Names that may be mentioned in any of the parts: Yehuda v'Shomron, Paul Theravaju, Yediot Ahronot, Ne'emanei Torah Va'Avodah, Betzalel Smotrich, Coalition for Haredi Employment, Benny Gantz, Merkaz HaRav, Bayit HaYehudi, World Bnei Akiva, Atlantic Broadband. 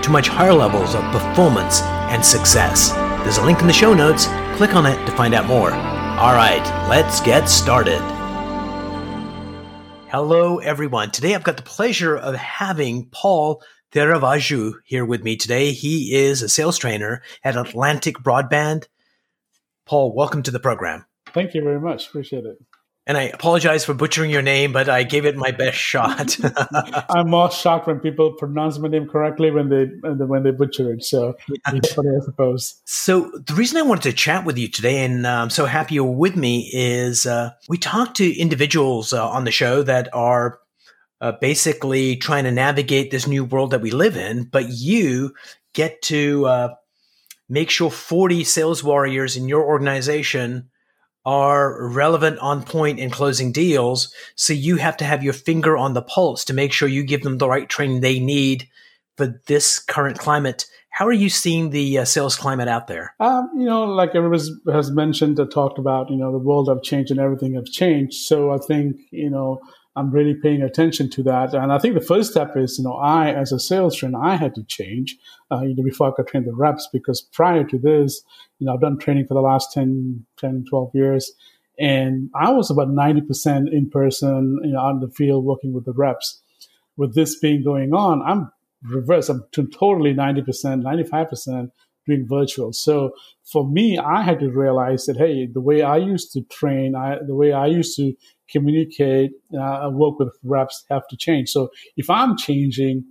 to much higher levels of performance and success. There's a link in the show notes. Click on it to find out more. All right, let's get started. Hello, everyone. Today, I've got the pleasure of having Paul Theravaju here with me today. He is a sales trainer at Atlantic Broadband. Paul, welcome to the program. Thank you very much. Appreciate it. And I apologize for butchering your name, but I gave it my best shot. I'm more shocked when people pronounce my name correctly when they butcher it. So that's funny, I suppose. So the reason I wanted to chat with you today, and I'm so happy you're with me, is we talk to individuals on the show that are basically trying to navigate this new world that we live in, but you get to make sure 40 sales warriors in your organization are relevant, on point, in closing deals. So you have to have your finger on the pulse to make sure you give them the right training they need for this current climate. How are you seeing the sales climate out there? Like everyone has mentioned or talked about, the world have changed and everything has changed. So I think, I'm really paying attention to that. And I think the first step is, I, as a sales trainer, I had to change, before I could train the reps, because prior to this, I've done training for the last 12 years, and I was about 90% in person, out in the field working with the reps. With this being going on, I'm reverse. I'm totally 90%, 95% doing virtual. So for me, I had to realize that, hey, the way I used to train, the way I used to communicate, work with reps have to change. So if I'm changing,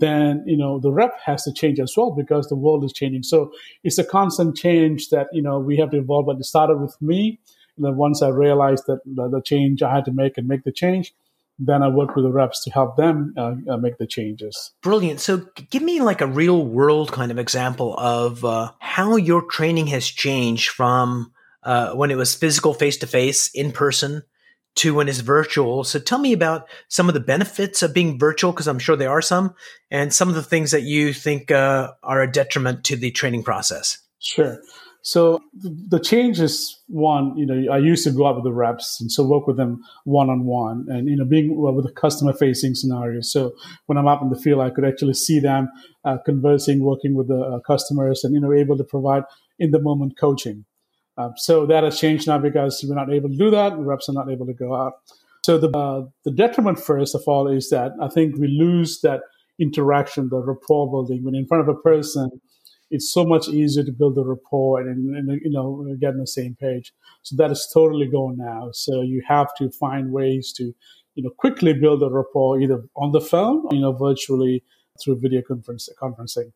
then, the rep has to change as well, because the world is changing. So it's a constant change that, we have to evolve. But it started with me. And then once I realized that the change I had to make and make the change, then I worked with the reps to help them make the changes. Brilliant. So give me like a real world kind of example of how your training has changed from when it was physical, face-to-face, in person, to when it's virtual. So tell me about some of the benefits of being virtual, because I'm sure there are some, and some of the things that you think are a detriment to the training process. Sure. So the change is one, I used to go out with the reps and so work with them one-on-one and, being with a customer-facing scenario. So when I'm out in the field, I could actually see them conversing, working with the customers and, able to provide in-the-moment coaching. So that has changed now, because we're not able to do that. Reps are not able to go out. So the detriment, first of all, is that I think we lose that interaction, the rapport building. When in front of a person, it's so much easier to build the rapport and get on the same page. So that is totally gone now. So you have to find ways to, quickly build the rapport either on the phone, or, virtually through video conferencing.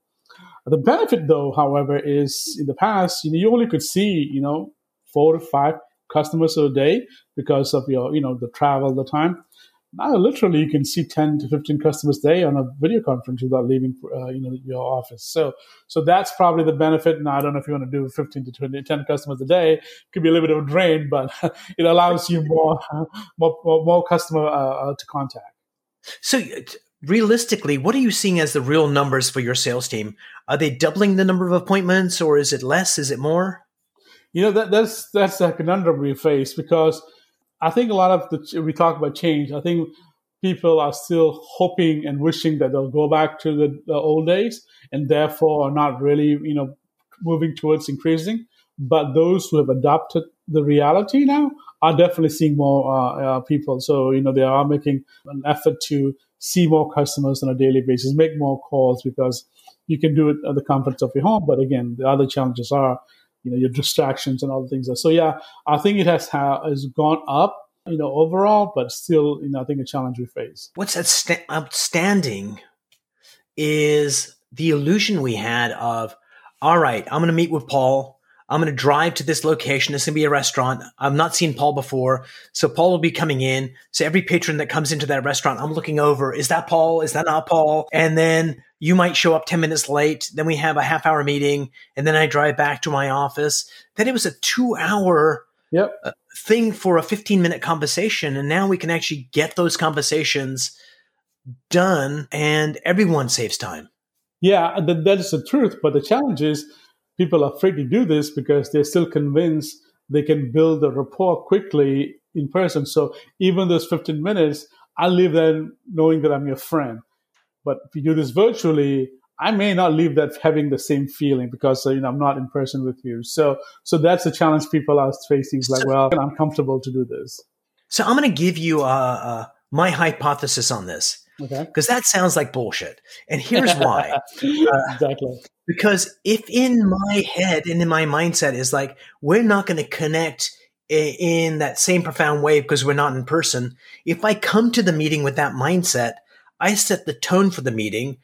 The benefit, though, however, is in the past, you only could see, 4 to 5 customers a day because of your, the travel, the time. Now, literally, you can see 10 to 15 customers a day on a video conference without leaving, your office. So that's probably the benefit. Now, I don't know if you want to do 15 to 20, 10 customers a day. It could be a little bit of a drain, but it allows you more customer to contact. So realistically, what are you seeing as the real numbers for your sales team? Are they doubling the number of appointments, or is it less? Is it more? That's the conundrum we face, because I think a lot of we talk about change. I think people are still hoping and wishing that they'll go back to the old days, and therefore are not really, moving towards increasing. But those who have adopted the reality now are definitely seeing more people. So, they are making an effort to see more customers on a daily basis, make more calls, because you can do it at the comfort of your home. But again, the other challenges are, your distractions and all the things. So yeah, I think it has gone up, overall, but still, I think a challenge we face. What's outstanding is the illusion we had of, all right, I'm going to meet with Paul. I'm going to drive to this location. It's going to be a restaurant. I've not seen Paul before. So Paul will be coming in. So every patron that comes into that restaurant, I'm looking over. Is that Paul? Is that not Paul? And then you might show up 10 minutes late. Then we have a half hour meeting and then I drive back to my office. Then it was a 2 hour thing for a 15-minute conversation. And now we can actually get those conversations done and everyone saves time. Yeah, that is the truth. But the challenge is people are afraid to do this because they're still convinced they can build a rapport quickly in person. So even those 15 minutes, I leave them knowing that I'm your friend. But if you do this virtually, I may not leave that having the same feeling because I'm not in person with you. So that's the challenge people are facing. It's like, well, I'm comfortable to do this. So I'm going to give you my hypothesis on this. Okay. Because that sounds like bullshit. And here's why. Exactly. Because if in my head and in my mindset is like, we're not going to connect in that same profound way because we're not in person. If I come to the meeting with that mindset, I set the tone for the meeting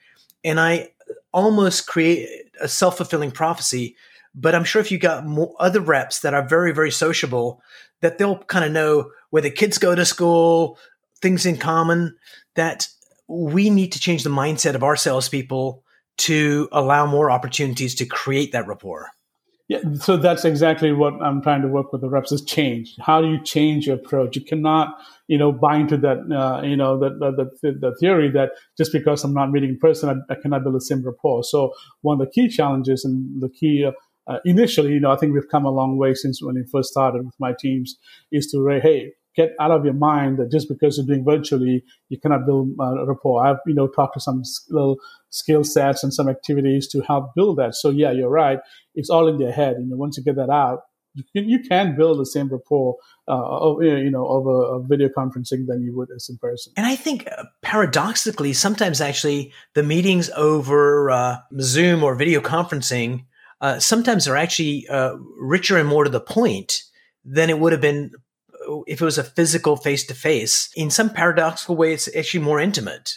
and I almost create a self-fulfilling prophecy. But I'm sure if you got more other reps that are very, very sociable, that they'll kind of know where the kids go to school, things in common, that we need to change the mindset of our salespeople to allow more opportunities to create that rapport. Yeah, so that's exactly what I'm trying to work with the reps is change. How do you change your approach? You cannot, buy into that, the theory that just because I'm not meeting in person, I cannot build the same rapport. So one of the key challenges and the key initially, I think we've come a long way since when we first started with my teams is to get out of your mind that just because you're doing virtually, you cannot build rapport. I've, talked to some little skill sets and some activities to help build that. So yeah, you're right. It's all in your head. Once you get that out, you can build the same rapport, over a video conferencing than you would as in person. And I think paradoxically, sometimes actually the meetings over Zoom or video conferencing sometimes are actually richer and more to the point than it would have been if it was a physical face-to-face. In some paradoxical way, it's actually more intimate.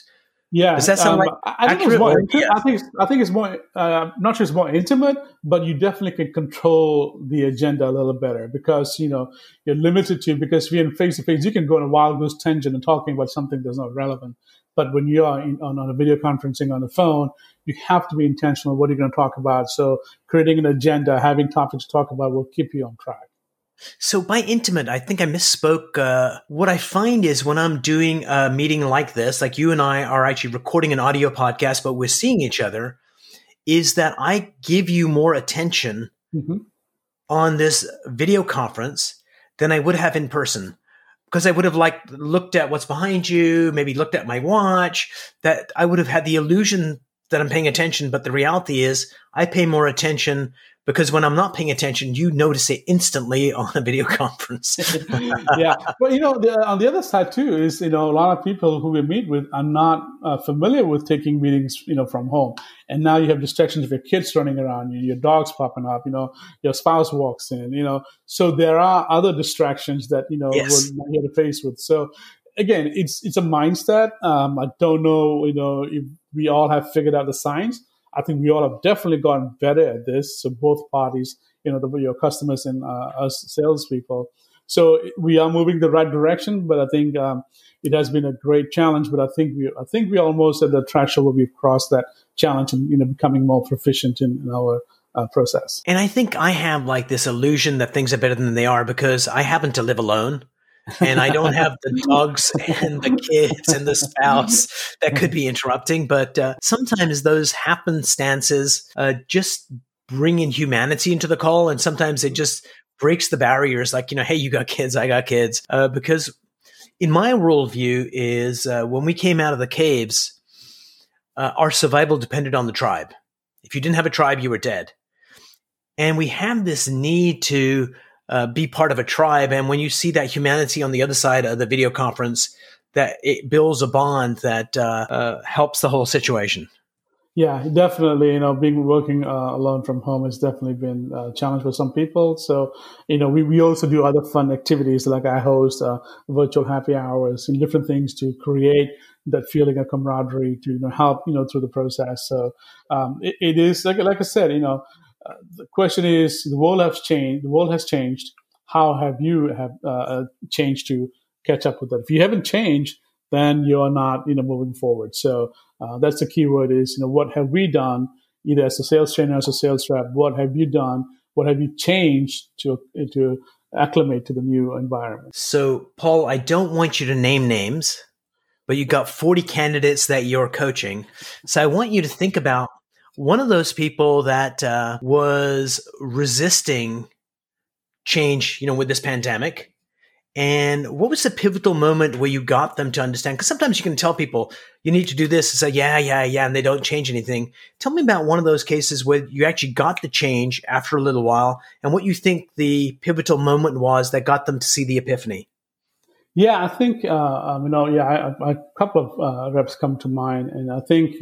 Yeah. Does that sound like accurate? I think it's more, not just more intimate, but you definitely can control the agenda a little better because, you're limited to, because if you're in face-to-face, you can go on a wild goose tangent and talking about something that's not relevant. But when you are on a video conferencing on the phone, you have to be intentional what you're going to talk about. So creating an agenda, having topics to talk about will keep you on track. So by intimate, I think I misspoke. What I find is when I'm doing a meeting like this, like you and I are actually recording an audio podcast, but we're seeing each other, is that I give you more attention on this video conference than I would have in person. Because I would have looked at what's behind you, maybe looked at my watch, that I would have had the illusion that I'm paying attention. But the reality is I pay more attention because when I'm not paying attention, you notice it instantly on a video conference. Yeah. But, on the other side, too, is, a lot of people who we meet with are not familiar with taking meetings, from home. And now you have distractions of your kids running around you, your dog's popping up, your spouse walks in, So there are other distractions that, yes, we're here to face with. So, again, it's a mindset. I don't know, if we all have figured out the science. I think we all have definitely gotten better at this. So both parties, your customers and us salespeople. So we are moving the right direction, but I think it has been a great challenge. But I think we almost at the threshold where we've crossed that challenge and becoming more proficient in our process. And I think I have this illusion that things are better than they are because I happen to live alone. And I don't have the dogs and the kids and the spouse that could be interrupting. But sometimes those happenstances just bring in humanity into the call. And sometimes it just breaks the barriers like, hey, you got kids, I got kids. Because in my worldview is when we came out of the caves, our survival depended on the tribe. If you didn't have a tribe, you were dead. And we have this need to be part of a tribe. And when you see that humanity on the other side of the video conference, that it builds a bond that helps the whole situation. Yeah, definitely. Working alone from home has definitely been a challenge for some people. So, we also do other fun activities. Like I host virtual happy hours and different things to create that feeling of camaraderie to help, through the process. So it is, like I said, the question is, the world has changed. How have you changed to catch up with that? If you haven't changed, then you are not, moving forward. So That's the key word is, what have we done, either as a sales trainer, as a sales rep? What have you done? What have you changed to acclimate to the new environment? So, Paul, I don't want you to name names, but you've got 40 candidates that you're coaching. So I want you to think about one of those people that was resisting change, with this pandemic. And what was the pivotal moment where you got them to understand? Because sometimes you can tell people you need to do this and say, yeah, and they don't change anything. Tell me about one of those cases where you actually got the change after a little while and what you think the pivotal moment was that got them to see the epiphany. Yeah, I think, a couple of reps come to mind. And I think,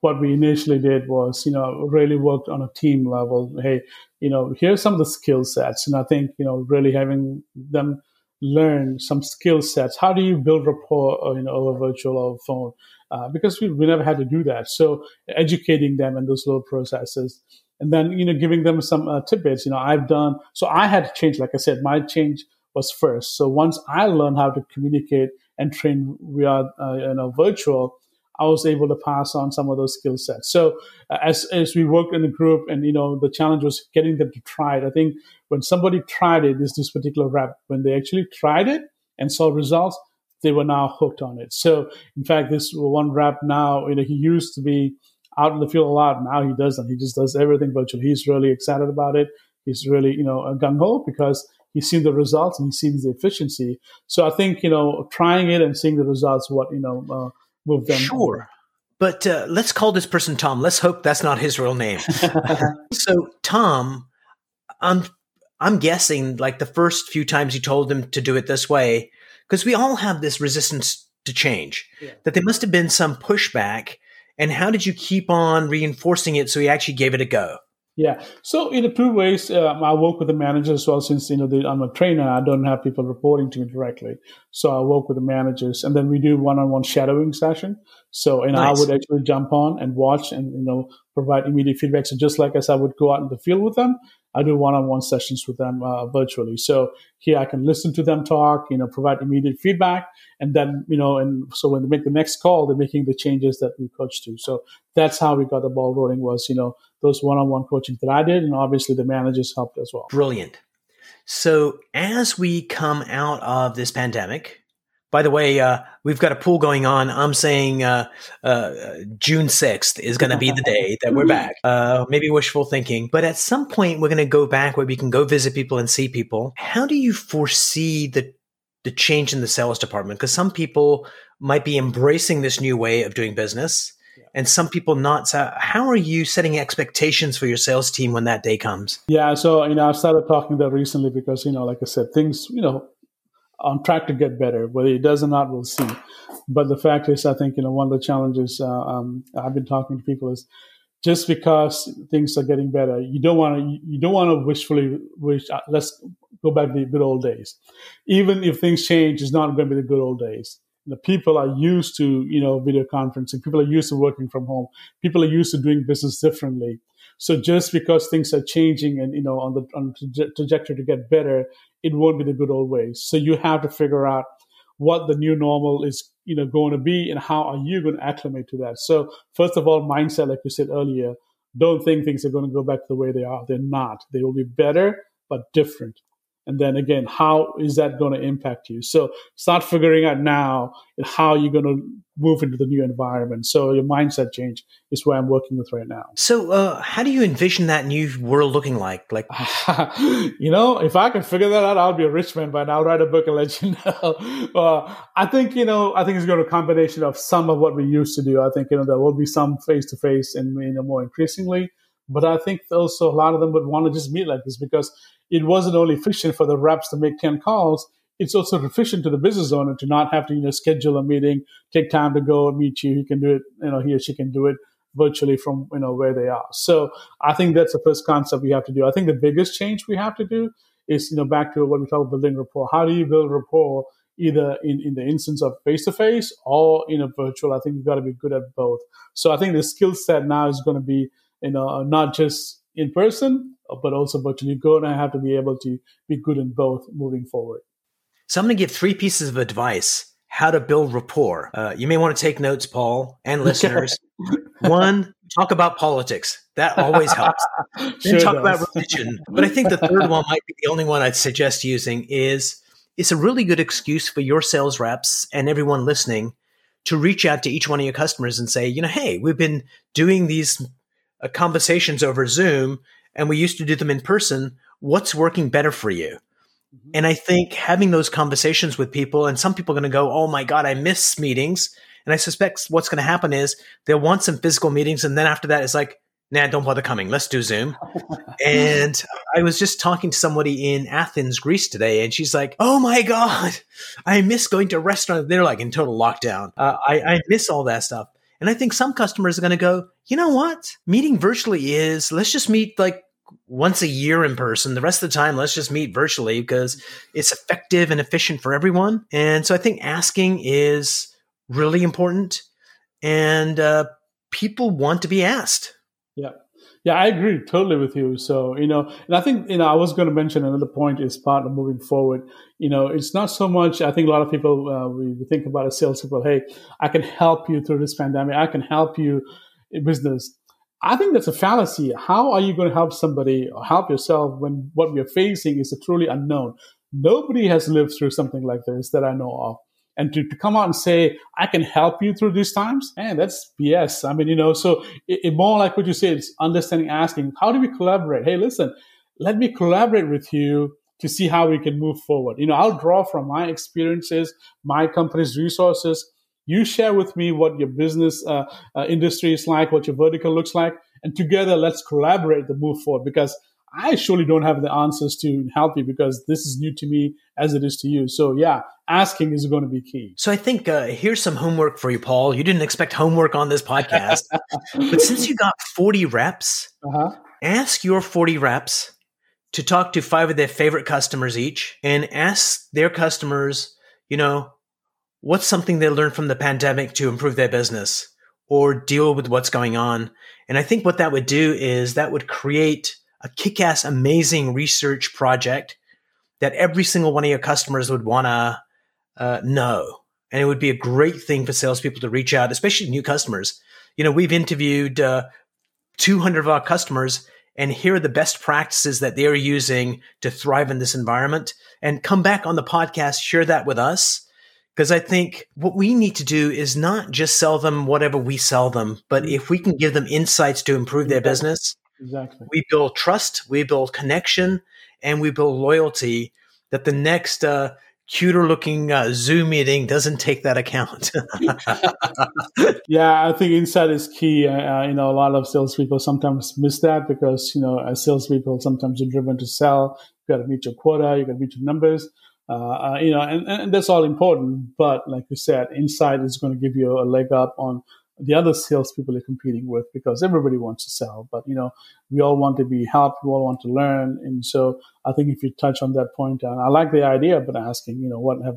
what we initially did was, really worked on a team level. Hey, here's some of the skill sets. And I think, really having them learn some skill sets. How do you build rapport, over virtual or phone? Because we never had to do that. So educating them in those little processes and then, giving them some tidbits, I had to change, like I said, my change was first. So once I learned how to communicate and train via, virtual, I was able to pass on some of those skill sets. So as we worked in the group and, the challenge was getting them to try it. I think when somebody tried it, this particular rep, when they actually tried it and saw results, they were now hooked on it. So in fact, this one rep now, he used to be out in the field a lot. Now he doesn't. He just does everything virtual. He's really excited about it. He's really, gung-ho because he's seen the results and he's seen the efficiency. So I think, trying it and seeing the results, what, move them. Sure. But let's call this person Tom. Let's hope that's not his real name. So Tom, I'm guessing like the first few times you told them to do it this way, because we all have this resistance to change, that there must have been some pushback. And how did you keep on reinforcing it so he actually gave it a go? Yeah. So in two ways, I work with the manager as well, since, I'm a trainer, I don't have people reporting to me directly. So I work with the managers and then we do one-on-one shadowing session. So, nice. I would actually jump on and watch and, provide immediate feedback. So just like I would go out in the field with them, I do one-on-one sessions with them virtually. So here I can listen to them talk, provide immediate feedback. And then, and so when they make the next call, they're making the changes that we coach to. So that's how we got the ball rolling was, those one-on-one coaching that I did. And obviously the managers helped as well. Brilliant. So as we come out of this pandemic, by the way, we've got a pool going on. I'm saying June 6th is going to be the day that we're back. Maybe wishful thinking. But at some point, we're going to go back where we can go visit people and see people. How do you foresee the change in the sales department? Because some people might be embracing this new way of doing business and some people not. So how are you setting expectations for your sales team when that day comes? Yeah, so, I started talking that recently because, like I said, things, on track to get better. Whether it does or not, we'll see. But the fact is, I think, one of the challenges I've been talking to people is just because things are getting better, you don't want to wishfully wish, let's go back to the good old days. Even if things change, it's not going to be the good old days. The people are used to, video conferencing. People are used to working from home. People are used to doing business differently. So just because things are changing and, on the trajectory to get better, it won't be the good old ways. So you have to figure out what the new normal is, going to be and how are you going to acclimate to that. So first of all, mindset, like you said earlier, don't think things are going to go back to the way they are. They're not. They will be better, but different. And then again, how is that going to impact you? So start figuring out now how you're going to move into the new environment. So your mindset change is where I'm working with right now. So how do you envision that new world looking like? If I can figure that out, I'll be a rich man by now. I'll write a book and let you know. I think it's going to be a combination of some of what we used to do. I think, there will be some face-to-face and, more increasingly. But I think also a lot of them would want to just meet like this because it wasn't only efficient for the reps to make 10 calls. It's also efficient to the business owner to not have to, schedule a meeting, take time to go and meet you. He can do it, he or she can do it virtually from, where they are. So I think that's the first concept we have to do. I think the biggest change we have to do is, back to what we talk about building rapport. How do you build rapport either in the instance of face-to-face or in a virtual? I think you've got to be good at both. So I think the skill set now is going to be, not just in person, but also virtually. You're going to have to be able to be good in both moving forward. So I'm going to give three pieces of advice how to build rapport. You may want to take notes, Paul, and listeners. One, talk about politics. That always helps. Then talk about religion. But I think the third one might be the only one I'd suggest using is it's a really good excuse for your sales reps and everyone listening to reach out to each one of your customers and say, you know, hey, we've been doing these conversations over Zoom and we used to do them in person. What's working better for you? And I think having those conversations with people, and some people are going to go, oh my God, I miss meetings. And I suspect what's going to happen is they'll want some physical meetings. And then after that, it's like, nah, don't bother coming. Let's do Zoom. And I was just talking to somebody in Athens, Greece today. And she's like, oh my God, I miss going to a restaurant. They're like in total lockdown. I miss all that stuff. And I think some customers are going to go, you know what? Meeting virtually is, let's just meet like once a year in person. The rest of the time, let's just meet virtually because it's effective and efficient for everyone. And so I think asking is really important. And people want to be asked. Yeah. Yeah, I agree totally with you. So, and I think, I was going to mention another point is part of moving forward. It's not so much, I think a lot of people, we think about as salespeople, hey, I can help you through this pandemic. I can help you in business. I think that's a fallacy. How are you going to help somebody or help yourself when what we're facing is a truly unknown? Nobody has lived through something like this that I know of. And to come out and say, I can help you through these times, man, that's BS. I mean, so it more like what you say, it's understanding, asking, how do we collaborate? Hey, listen, let me collaborate with you to see how we can move forward. I'll draw from my experiences, my company's resources. You share with me what your business industry is like, what your vertical looks like, and together let's collaborate to move forward because I surely don't have the answers to help you because this is new to me as it is to you. So yeah, asking is going to be key. So I think here's some homework for you, Paul. You didn't expect homework on this podcast, but since you got 40 reps, ask your 40 reps to talk to 5 of their favorite customers each and ask their customers, what's something they learned from the pandemic to improve their business or deal with what's going on. And I think what that would do is that would create a kick-ass, amazing research project that every single one of your customers would want to know. And it would be a great thing for salespeople to reach out, especially new customers. We've interviewed 200 of our customers, and here are the best practices that they're using to thrive in this environment. And come back on the podcast, share that with us. Because I think what we need to do is not just sell them whatever we sell them, but if we can give them insights to improve their business, we build trust, we build connection, and we build loyalty that the next cuter-looking Zoom meeting doesn't take that account. Yeah, I think insight is key. A lot of salespeople sometimes miss that because, as salespeople, sometimes you're driven to sell. You've got to meet your quota. You've got to meet your numbers. And that's all important. But like you said, insight is going to give you a leg up on the other salespeople are competing with because everybody wants to sell. But, we all want to be helped. We all want to learn. And so I think if you touch on that point, I like the idea of asking, what have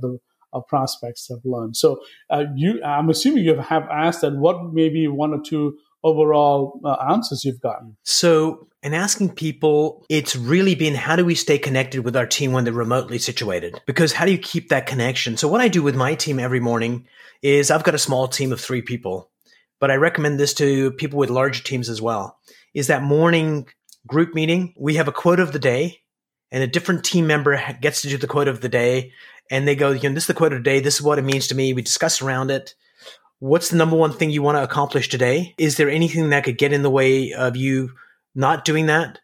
our prospects have learned? So I'm assuming you have asked that what maybe 1 or 2 overall answers you've gotten. So in asking people, it's really been how do we stay connected with our team when they're remotely situated? Because how do you keep that connection? So what I do with my team every morning is I've got a small team of 3 people. But I recommend this to people with larger teams as well, is that morning group meeting, we have a quote of the day and a different team member gets to do the quote of the day. And they go, this is the quote of the day. This is what it means to me. We discuss around it. What's the number one thing you want to accomplish today? Is there anything that could get in the way of you not doing that?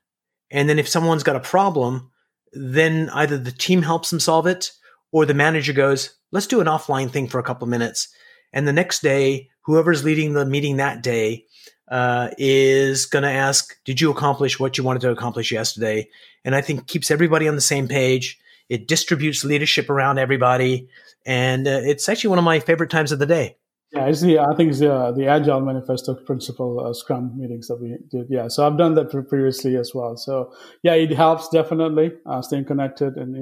And then if someone's got a problem, then either the team helps them solve it or the manager goes, let's do an offline thing for a couple of minutes. And the next day, whoever's leading the meeting that day is going to ask, did you accomplish what you wanted to accomplish yesterday? And I think keeps everybody on the same page. It distributes leadership around everybody. And it's actually one of my favorite times of the day. Yeah, I think it's the Agile Manifesto Principle Scrum meetings that we did. Yeah, so I've done that previously as well. So yeah, it helps definitely staying connected. And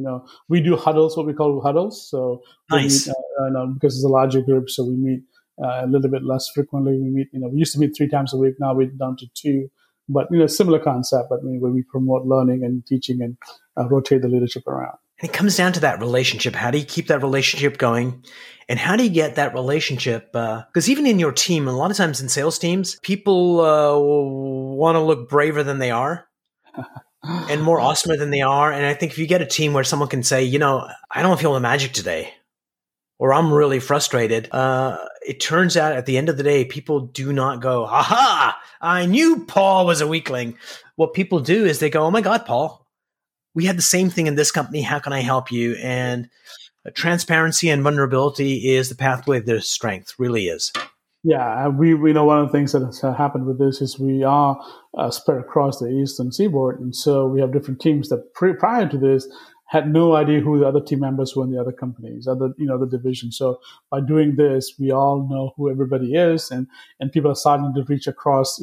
we do huddles, what we call huddles. So nice. We meet, because it's a larger group, so we meet a little bit less frequently. We meet, we used to meet 3 times a week. Now we're down to 2. But similar concept. But where we promote learning and teaching and rotate the leadership around. And it comes down to that relationship. How do you keep that relationship going? And how do you get that relationship? Because even in your team, a lot of times in sales teams, people want to look braver than they are and more awesomer than they are. And I think if you get a team where someone can say, you know, I don't feel the magic today, or I'm really frustrated, it turns out at the end of the day, people do not go, aha, I knew Paul was a weakling. What people do is they go, oh my God, Paul, we had the same thing in this company. How can I help you? And transparency and vulnerability is the pathway to strength, really is. Yeah, we know one of the things that has happened with this is we are spread across the eastern seaboard. And so we have different teams that prior to this had no idea who the other team members were in the other companies, the division. So by doing this, we all know who everybody is, and people are starting to reach across,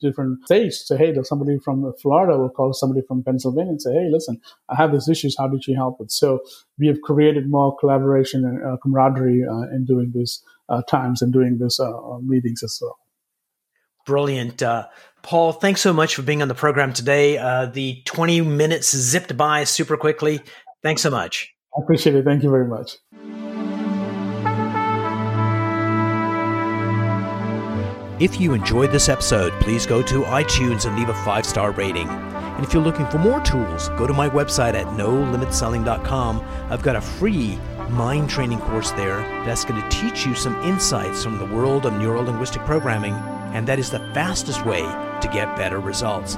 different states. So, hey, there's somebody from Florida will call somebody from Pennsylvania and say, hey, listen, I have these issues. How did you help it? So we have created more collaboration and camaraderie in doing these times and doing these meetings as well. Brilliant. Paul, thanks so much for being on the program today. The 20 minutes zipped by super quickly. Thanks so much. I appreciate it. Thank you very much. If you enjoyed this episode, please go to iTunes and leave a 5-star rating. And if you're looking for more tools, go to my website at nolimit.com. I've got a free mind training course there that's going to teach you some insights from the world of neuro-linguistic programming. And that is the fastest way to get better results.